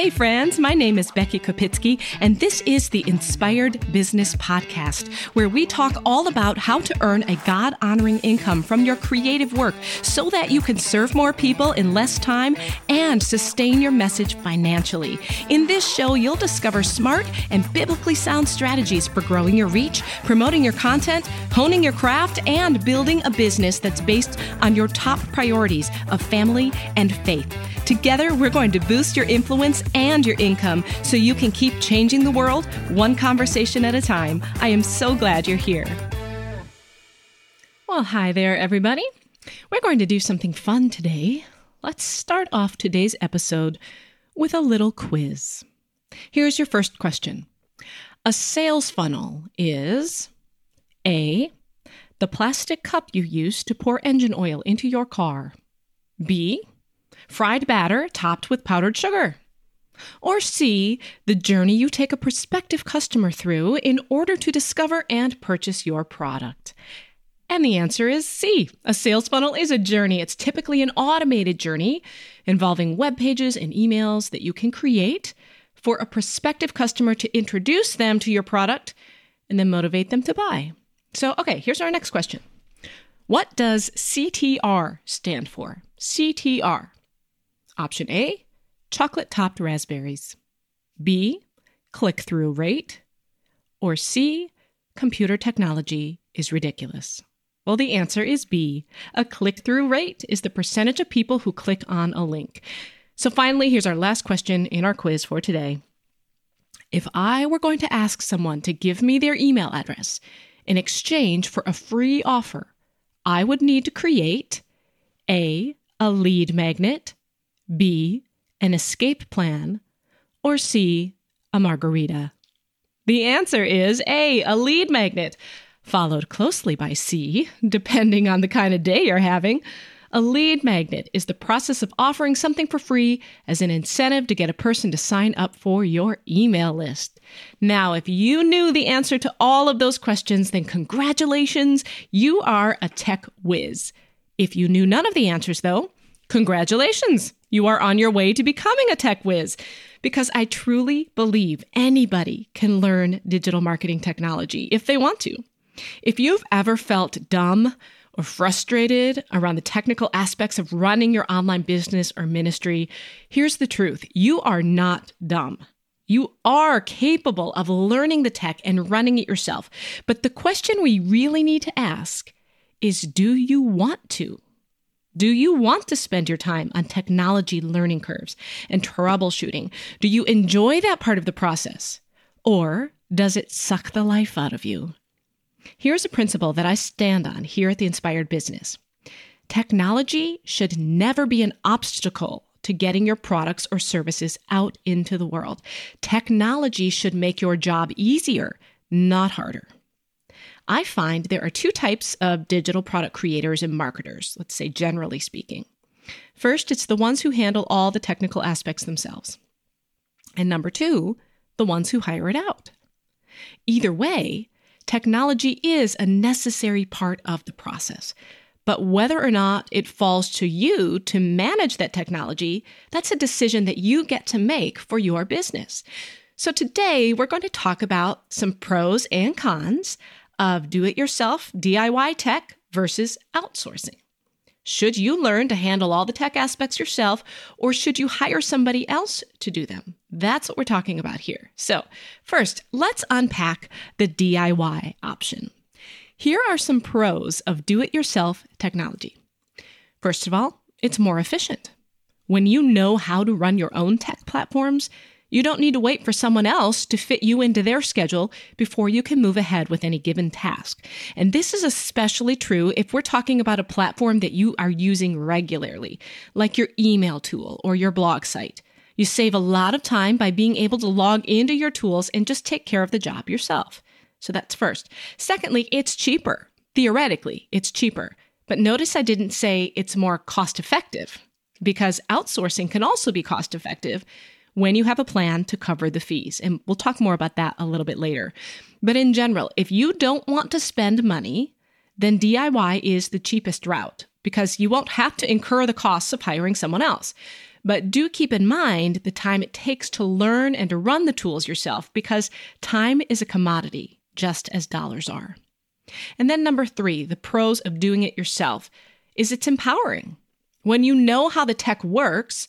Hey friends, my name is Becky Kopitsky, and this is the Inspired Business Podcast, where we talk all about how to earn a God-honoring income from your creative work so that you can serve more people in less time and sustain your message financially. In this show, you'll discover smart and biblically sound strategies for growing your reach, promoting your content, honing your craft, and building a business that's based on your top priorities of family and faith. Together, we're going to boost your influence and your income so you can keep changing the world one conversation at a time. I am so glad you're here. Well, hi there, everybody. We're going to do something fun today. Let's start off today's episode with a little quiz. Here's your first question. A sales funnel is A, the plastic cup you use to pour engine oil into your car, B, fried batter topped with powdered sugar, or C, the journey you take a prospective customer through in order to discover and purchase your product. And the answer is C. A sales funnel is a journey. It's typically an automated journey involving web pages and emails that you can create for a prospective customer to introduce them to your product and then motivate them to buy. So, okay, here's our next question. What does CTR stand for? CTR. Option A, chocolate-topped raspberries, B, click-through rate, or C, computer technology is ridiculous. Well, the answer is B. A click-through rate is the percentage of people who click on a link. So finally, here's our last question in our quiz for today. If I were going to ask someone to give me their email address in exchange for a free offer, I would need to create A, a lead magnet, B, an escape plan, or C, a margarita. The answer is A, a lead magnet, followed closely by C, depending on the kind of day you're having. A lead magnet is the process of offering something for free as an incentive to get a person to sign up for your email list. Now, if you knew the answer to all of those questions, then congratulations, you are a tech whiz. If you knew none of the answers, though, congratulations! You are on your way to becoming a tech whiz, because I truly believe anybody can learn digital marketing technology if they want to. If you've ever felt dumb or frustrated around the technical aspects of running your online business or ministry, here's the truth. You are not dumb. You are capable of learning the tech and running it yourself. But the question we really need to ask is, do you want to? Do you want to spend your time on technology learning curves and troubleshooting? Do you enjoy that part of the process? Or does it suck the life out of you? Here's a principle that I stand on here at the Inspired Business. Technology should never be an obstacle to getting your products or services out into the world. Technology should make your job easier, not harder. I find there are two types of digital product creators and marketers, let's say generally speaking. First, it's the ones who handle all the technical aspects themselves. And number two, the ones who hire it out. Either way, technology is a necessary part of the process. But whether or not it falls to you to manage that technology, that's a decision that you get to make for your business. So today, we're going to talk about some pros and cons of do-it-yourself DIY tech versus outsourcing. Should you learn to handle all the tech aspects yourself, or should you hire somebody else to do them? That's what we're talking about here. So first, let's unpack the DIY option. Here are some pros of do-it-yourself technology. First of all, it's more efficient. When you know how to run your own tech platforms, you don't need to wait for someone else to fit you into their schedule before you can move ahead with any given task. And this is especially true if we're talking about a platform that you are using regularly, like your email tool or your blog site. You save a lot of time by being able to log into your tools and just take care of the job yourself. So that's first. Secondly, it's cheaper. Theoretically, it's cheaper. But notice I didn't say it's more cost-effective, because outsourcing can also be cost-effective when you have a plan to cover the fees. And we'll talk more about that a little bit later. But in general, if you don't want to spend money, then DIY is the cheapest route because you won't have to incur the costs of hiring someone else. But do keep in mind the time it takes to learn and to run the tools yourself, because time is a commodity, just as dollars are. And then number 3, the pros of doing it yourself is it's empowering. When you know how the tech works,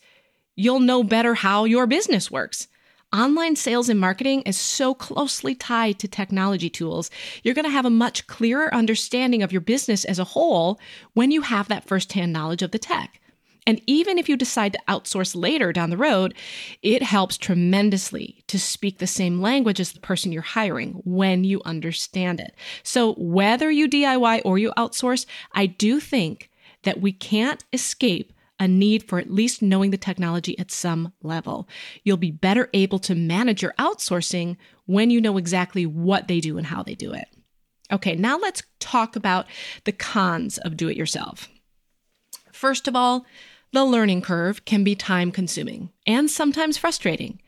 you'll know better how your business works. Online sales and marketing is so closely tied to technology tools. You're going to have a much clearer understanding of your business as a whole when you have that firsthand knowledge of the tech. And even if you decide to outsource later down the road, it helps tremendously to speak the same language as the person you're hiring when you understand it. So whether you DIY or you outsource, I do think that we can't escape a need for at least knowing the technology at some level. You'll be better able to manage your outsourcing when you know exactly what they do and how they do it. Okay, now let's talk about the cons of do-it-yourself. First of all, the learning curve can be time-consuming and sometimes frustrating.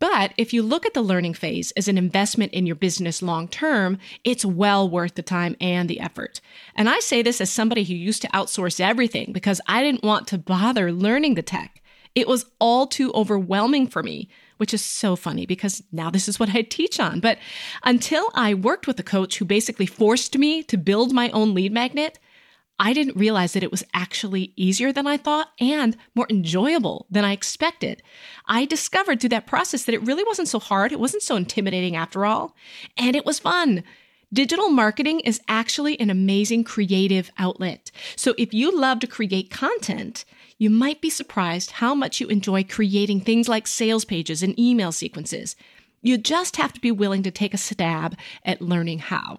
But if you look at the learning phase as an investment in your business long-term, it's well worth the time and the effort. And I say this as somebody who used to outsource everything because I didn't want to bother learning the tech. It was all too overwhelming for me, which is so funny because now this is what I teach on. But until I worked with a coach who basically forced me to build my own lead magnet, I didn't realize that it was actually easier than I thought and more enjoyable than I expected. I discovered through that process that it really wasn't so hard. It wasn't so intimidating after all. And it was fun. Digital marketing is actually an amazing creative outlet. So if you love to create content, you might be surprised how much you enjoy creating things like sales pages and email sequences. You just have to be willing to take a stab at learning how.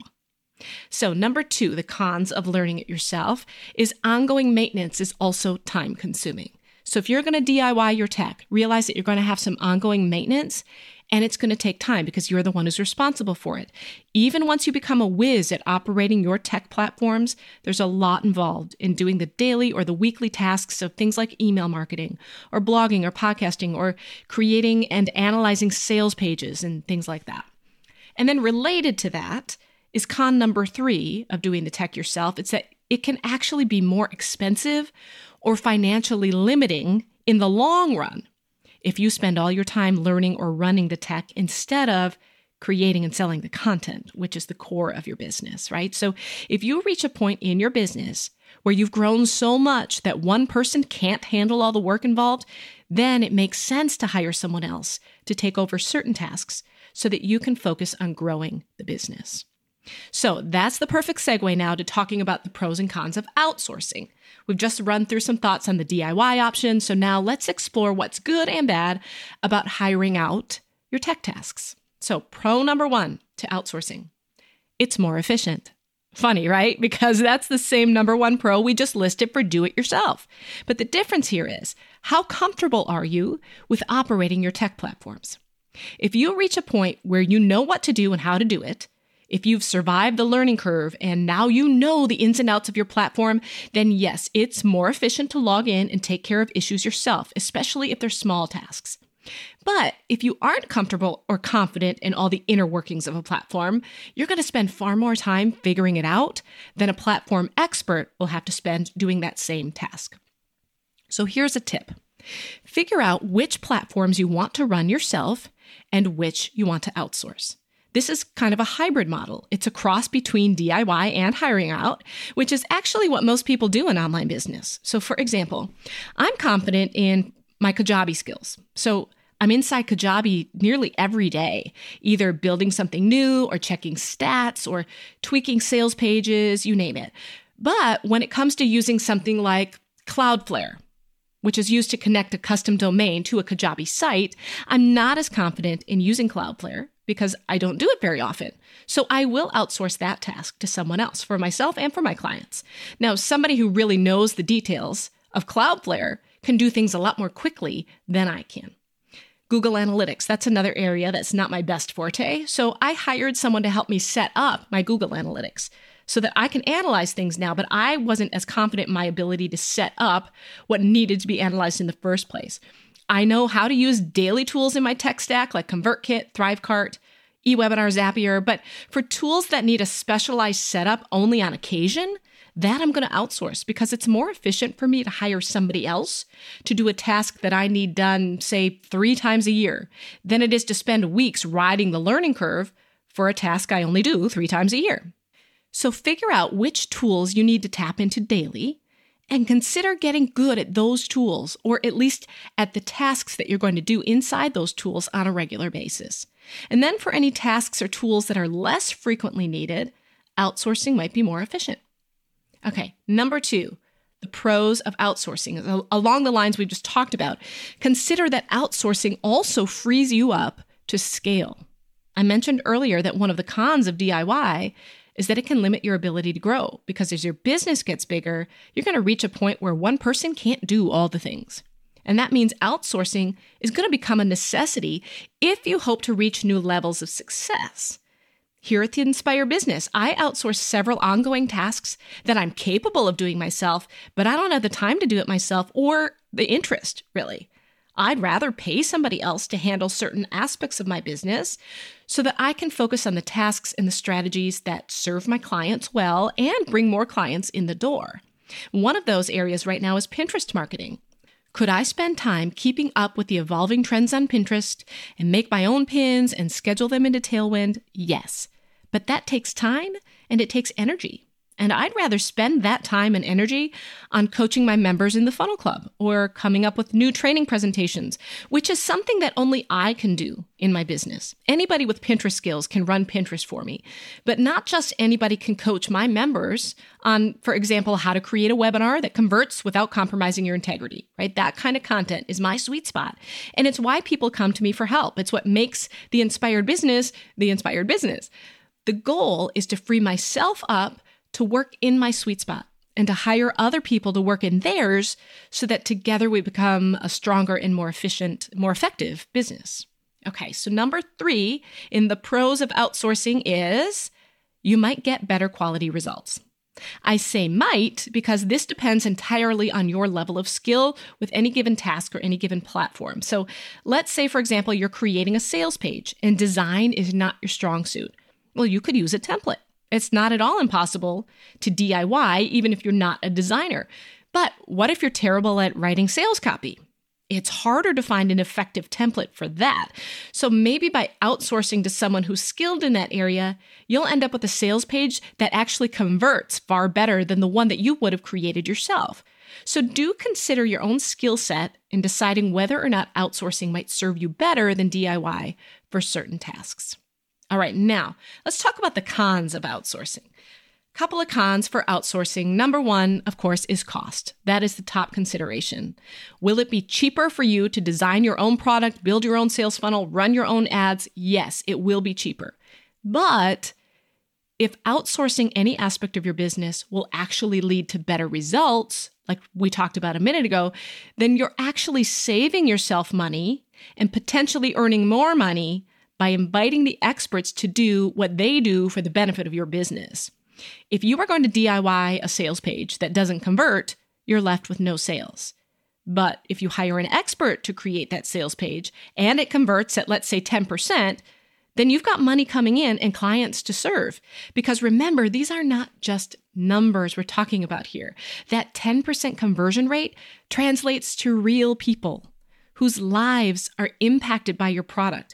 So number 2, the cons of learning it yourself is ongoing maintenance is also time consuming. So if you're going to DIY your tech, realize that you're going to have some ongoing maintenance and it's going to take time because you're the one who's responsible for it. Even once you become a whiz at operating your tech platforms, there's a lot involved in doing the daily or the weekly tasks of things like email marketing or blogging or podcasting or creating and analyzing sales pages and things like that. And then related to that is con number 3 of doing the tech yourself. It's that it can actually be more expensive or financially limiting in the long run if you spend all your time learning or running the tech instead of creating and selling the content, which is the core of your business, right? So if you reach a point in your business where you've grown so much that one person can't handle all the work involved, then it makes sense to hire someone else to take over certain tasks so that you can focus on growing the business. So that's the perfect segue now to talking about the pros and cons of outsourcing. We've just run through some thoughts on the DIY option, so now let's explore what's good and bad about hiring out your tech tasks. So pro number 1 to outsourcing, it's more efficient. Funny, right? Because that's the same number 1 pro we just listed for do it yourself. But the difference here is, how comfortable are you with operating your tech platforms? If you reach a point where you know what to do and how to do it, if you've survived the learning curve and now you know the ins and outs of your platform, then yes, it's more efficient to log in and take care of issues yourself, especially if they're small tasks. But if you aren't comfortable or confident in all the inner workings of a platform, you're going to spend far more time figuring it out than a platform expert will have to spend doing that same task. So here's a tip. Figure out which platforms you want to run yourself and which you want to outsource. This is kind of a hybrid model. It's a cross between DIY and hiring out, which is actually what most people do in online business. So for example, I'm confident in my Kajabi skills. So I'm inside Kajabi nearly every day, either building something new or checking stats or tweaking sales pages, you name it. But when it comes to using something like Cloudflare, which is used to connect a custom domain to a Kajabi site, I'm not as confident in using Cloudflare because I don't do it very often. So I will outsource that task to someone else for myself and for my clients. Now, somebody who really knows the details of Cloudflare can do things a lot more quickly than I can. Google Analytics, that's another area that's not my best forte. So I hired someone to help me set up my Google Analytics so that I can analyze things now, but I wasn't as confident in my ability to set up what needed to be analyzed in the first place. I know how to use daily tools in my tech stack like ConvertKit, ThriveCart, eWebinar, Zapier, but for tools that need a specialized setup only on occasion, that I'm going to outsource because it's more efficient for me to hire somebody else to do a task that I need done, say, 3 times a year than it is to spend weeks riding the learning curve for a task I only do 3 times a year. So figure out which tools you need to tap into daily and consider getting good at those tools, or at least at the tasks that you're going to do inside those tools on a regular basis. And then for any tasks or tools that are less frequently needed, outsourcing might be more efficient. Okay, number 2, the pros of outsourcing. Along the lines we've just talked about, consider that outsourcing also frees you up to scale. I mentioned earlier that one of the cons of DIY is that it can limit your ability to grow, because as your business gets bigger, you're going to reach a point where one person can't do all the things. And that means outsourcing is going to become a necessity if you hope to reach new levels of success. Here at the Inspire Business, I outsource several ongoing tasks that I'm capable of doing myself, but I don't have the time to do it myself or the interest, really. I'd rather pay somebody else to handle certain aspects of my business so that I can focus on the tasks and the strategies that serve my clients well and bring more clients in the door. One of those areas right now is Pinterest marketing. Could I spend time keeping up with the evolving trends on Pinterest and make my own pins and schedule them into Tailwind? Yes, but that takes time and it takes energy. And I'd rather spend that time and energy on coaching my members in the Funnel Club or coming up with new training presentations, which is something that only I can do in my business. Anybody with Pinterest skills can run Pinterest for me, but not just anybody can coach my members on, for example, how to create a webinar that converts without compromising your integrity, right? That kind of content is my sweet spot. And it's why people come to me for help. It's what makes the Inspired Business the Inspired Business. The goal is to free myself up to work in my sweet spot and to hire other people to work in theirs so that together we become a stronger and more efficient, more effective business. Okay, so number 3 in the pros of outsourcing is you might get better quality results. I say might because this depends entirely on your level of skill with any given task or any given platform. So let's say, for example, you're creating a sales page and design is not your strong suit. Well, you could use a template. It's not at all impossible to DIY, even if you're not a designer. But what if you're terrible at writing sales copy? It's harder to find an effective template for that. So maybe by outsourcing to someone who's skilled in that area, you'll end up with a sales page that actually converts far better than the one that you would have created yourself. So do consider your own skill set in deciding whether or not outsourcing might serve you better than DIY for certain tasks. All right, now let's talk about the cons of outsourcing. Couple of cons for outsourcing. Number 1, of course, is cost. That is the top consideration. Will it be cheaper for you to design your own product, build your own sales funnel, run your own ads? Yes, it will be cheaper. But if outsourcing any aspect of your business will actually lead to better results, like we talked about a minute ago, then you're actually saving yourself money and potentially earning more money by inviting the experts to do what they do for the benefit of your business. If you are going to DIY a sales page that doesn't convert, you're left with no sales. But if you hire an expert to create that sales page and it converts at, let's say, 10%, then you've got money coming in and clients to serve. Because remember, these are not just numbers we're talking about here. That 10% conversion rate translates to real people whose lives are impacted by your product,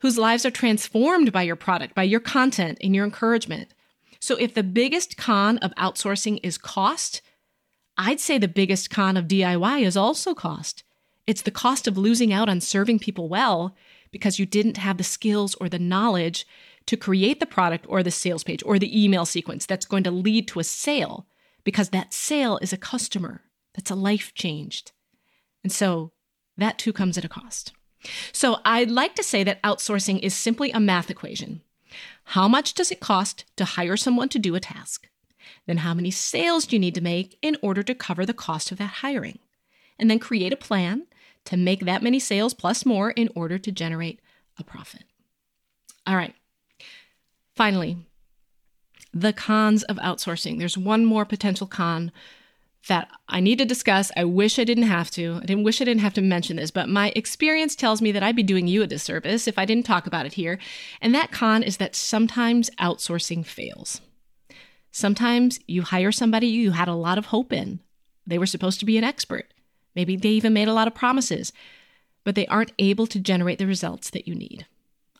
whose lives are transformed by your product, by your content, and your encouragement. So if the biggest con of outsourcing is cost, I'd say the biggest con of DIY is also cost. It's the cost of losing out on serving people well because you didn't have the skills or the knowledge to create the product or the sales page or the email sequence that's going to lead to a sale, because that sale is a customer. That's a life changed. And so that too comes at a cost. So I'd like to say that outsourcing is simply a math equation. How much does it cost to hire someone to do a task? Then how many sales do you need to make in order to cover the cost of that hiring? And then create a plan to make that many sales plus more in order to generate a profit. All right. Finally, the cons of outsourcing. There's one more potential con that I need to discuss. I wish I didn't have to. I didn't have to mention this, but my experience tells me that I'd be doing you a disservice if I didn't talk about it here. And that con is that sometimes outsourcing fails. Sometimes you hire somebody you had a lot of hope in. They were supposed to be an expert. Maybe they even made a lot of promises, but they aren't able to generate the results that you need.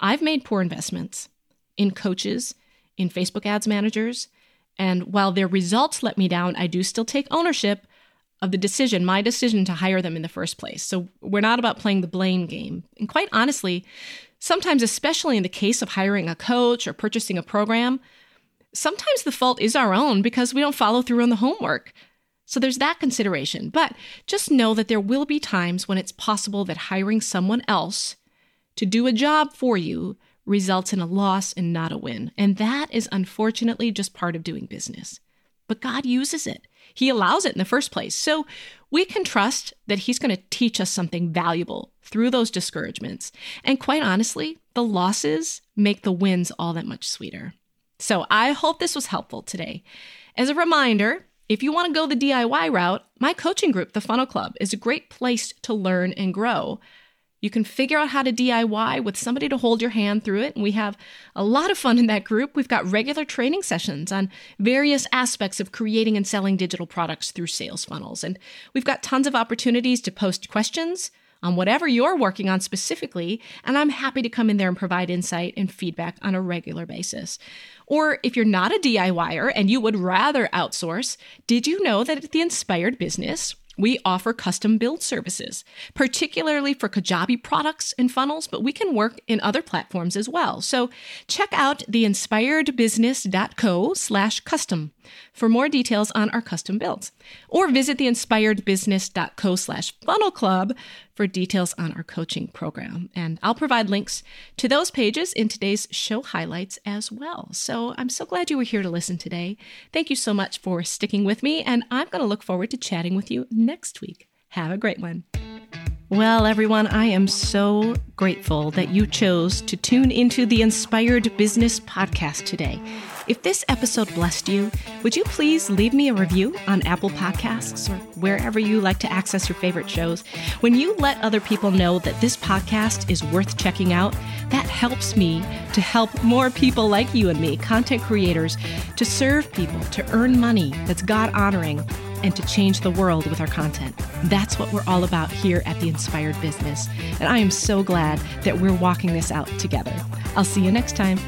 I've made poor investments in coaches, in Facebook ads managers, and while their results let me down, I do still take ownership of the decision, my decision to hire them in the first place. So we're not about playing the blame game. And quite honestly, sometimes, especially in the case of hiring a coach or purchasing a program, sometimes the fault is our own because we don't follow through on the homework. So there's that consideration. But just know that there will be times when it's possible that hiring someone else to do a job for you results in a loss and not a win. And that is unfortunately just part of doing business. But God uses it. He allows it in the first place. So we can trust that he's going to teach us something valuable through those discouragements. And quite honestly, the losses make the wins all that much sweeter. So I hope this was helpful today. As a reminder, if you want to go the DIY route, my coaching group, The Funnel Club, is a great place to learn and grow. You can figure out how to DIY with somebody to hold your hand through it. And we have a lot of fun in that group. We've got regular training sessions on various aspects of creating and selling digital products through sales funnels. And we've got tons of opportunities to post questions on whatever you're working on specifically. And I'm happy to come in there and provide insight and feedback on a regular basis. Or if you're not a DIYer and you would rather outsource, did you know that at the Inspired Business, we offer custom build services, particularly for Kajabi products and funnels, but we can work in other platforms as well. So check out theinspiredbusiness.co/custom for more details on our custom builds, or visit theinspiredbusiness.co/funnel club for details on our coaching program. And I'll provide links to those pages in today's show highlights as well. So I'm so glad you were here to listen today. Thank you so much for sticking with me, and I'm going to look forward to chatting with you next week. Have a great one. Well, everyone, I am so grateful that you chose to tune into the Inspired Business Podcast today. If this episode blessed you, would you please leave me a review on Apple Podcasts or wherever you like to access your favorite shows? When you let other people know that this podcast is worth checking out, that helps me to help more people like you and me, content creators, to serve people, to earn money that's God-honoring, and to change the world with our content. That's what we're all about here at the Inspired Business. And I am so glad that we're walking this out together. I'll see you next time.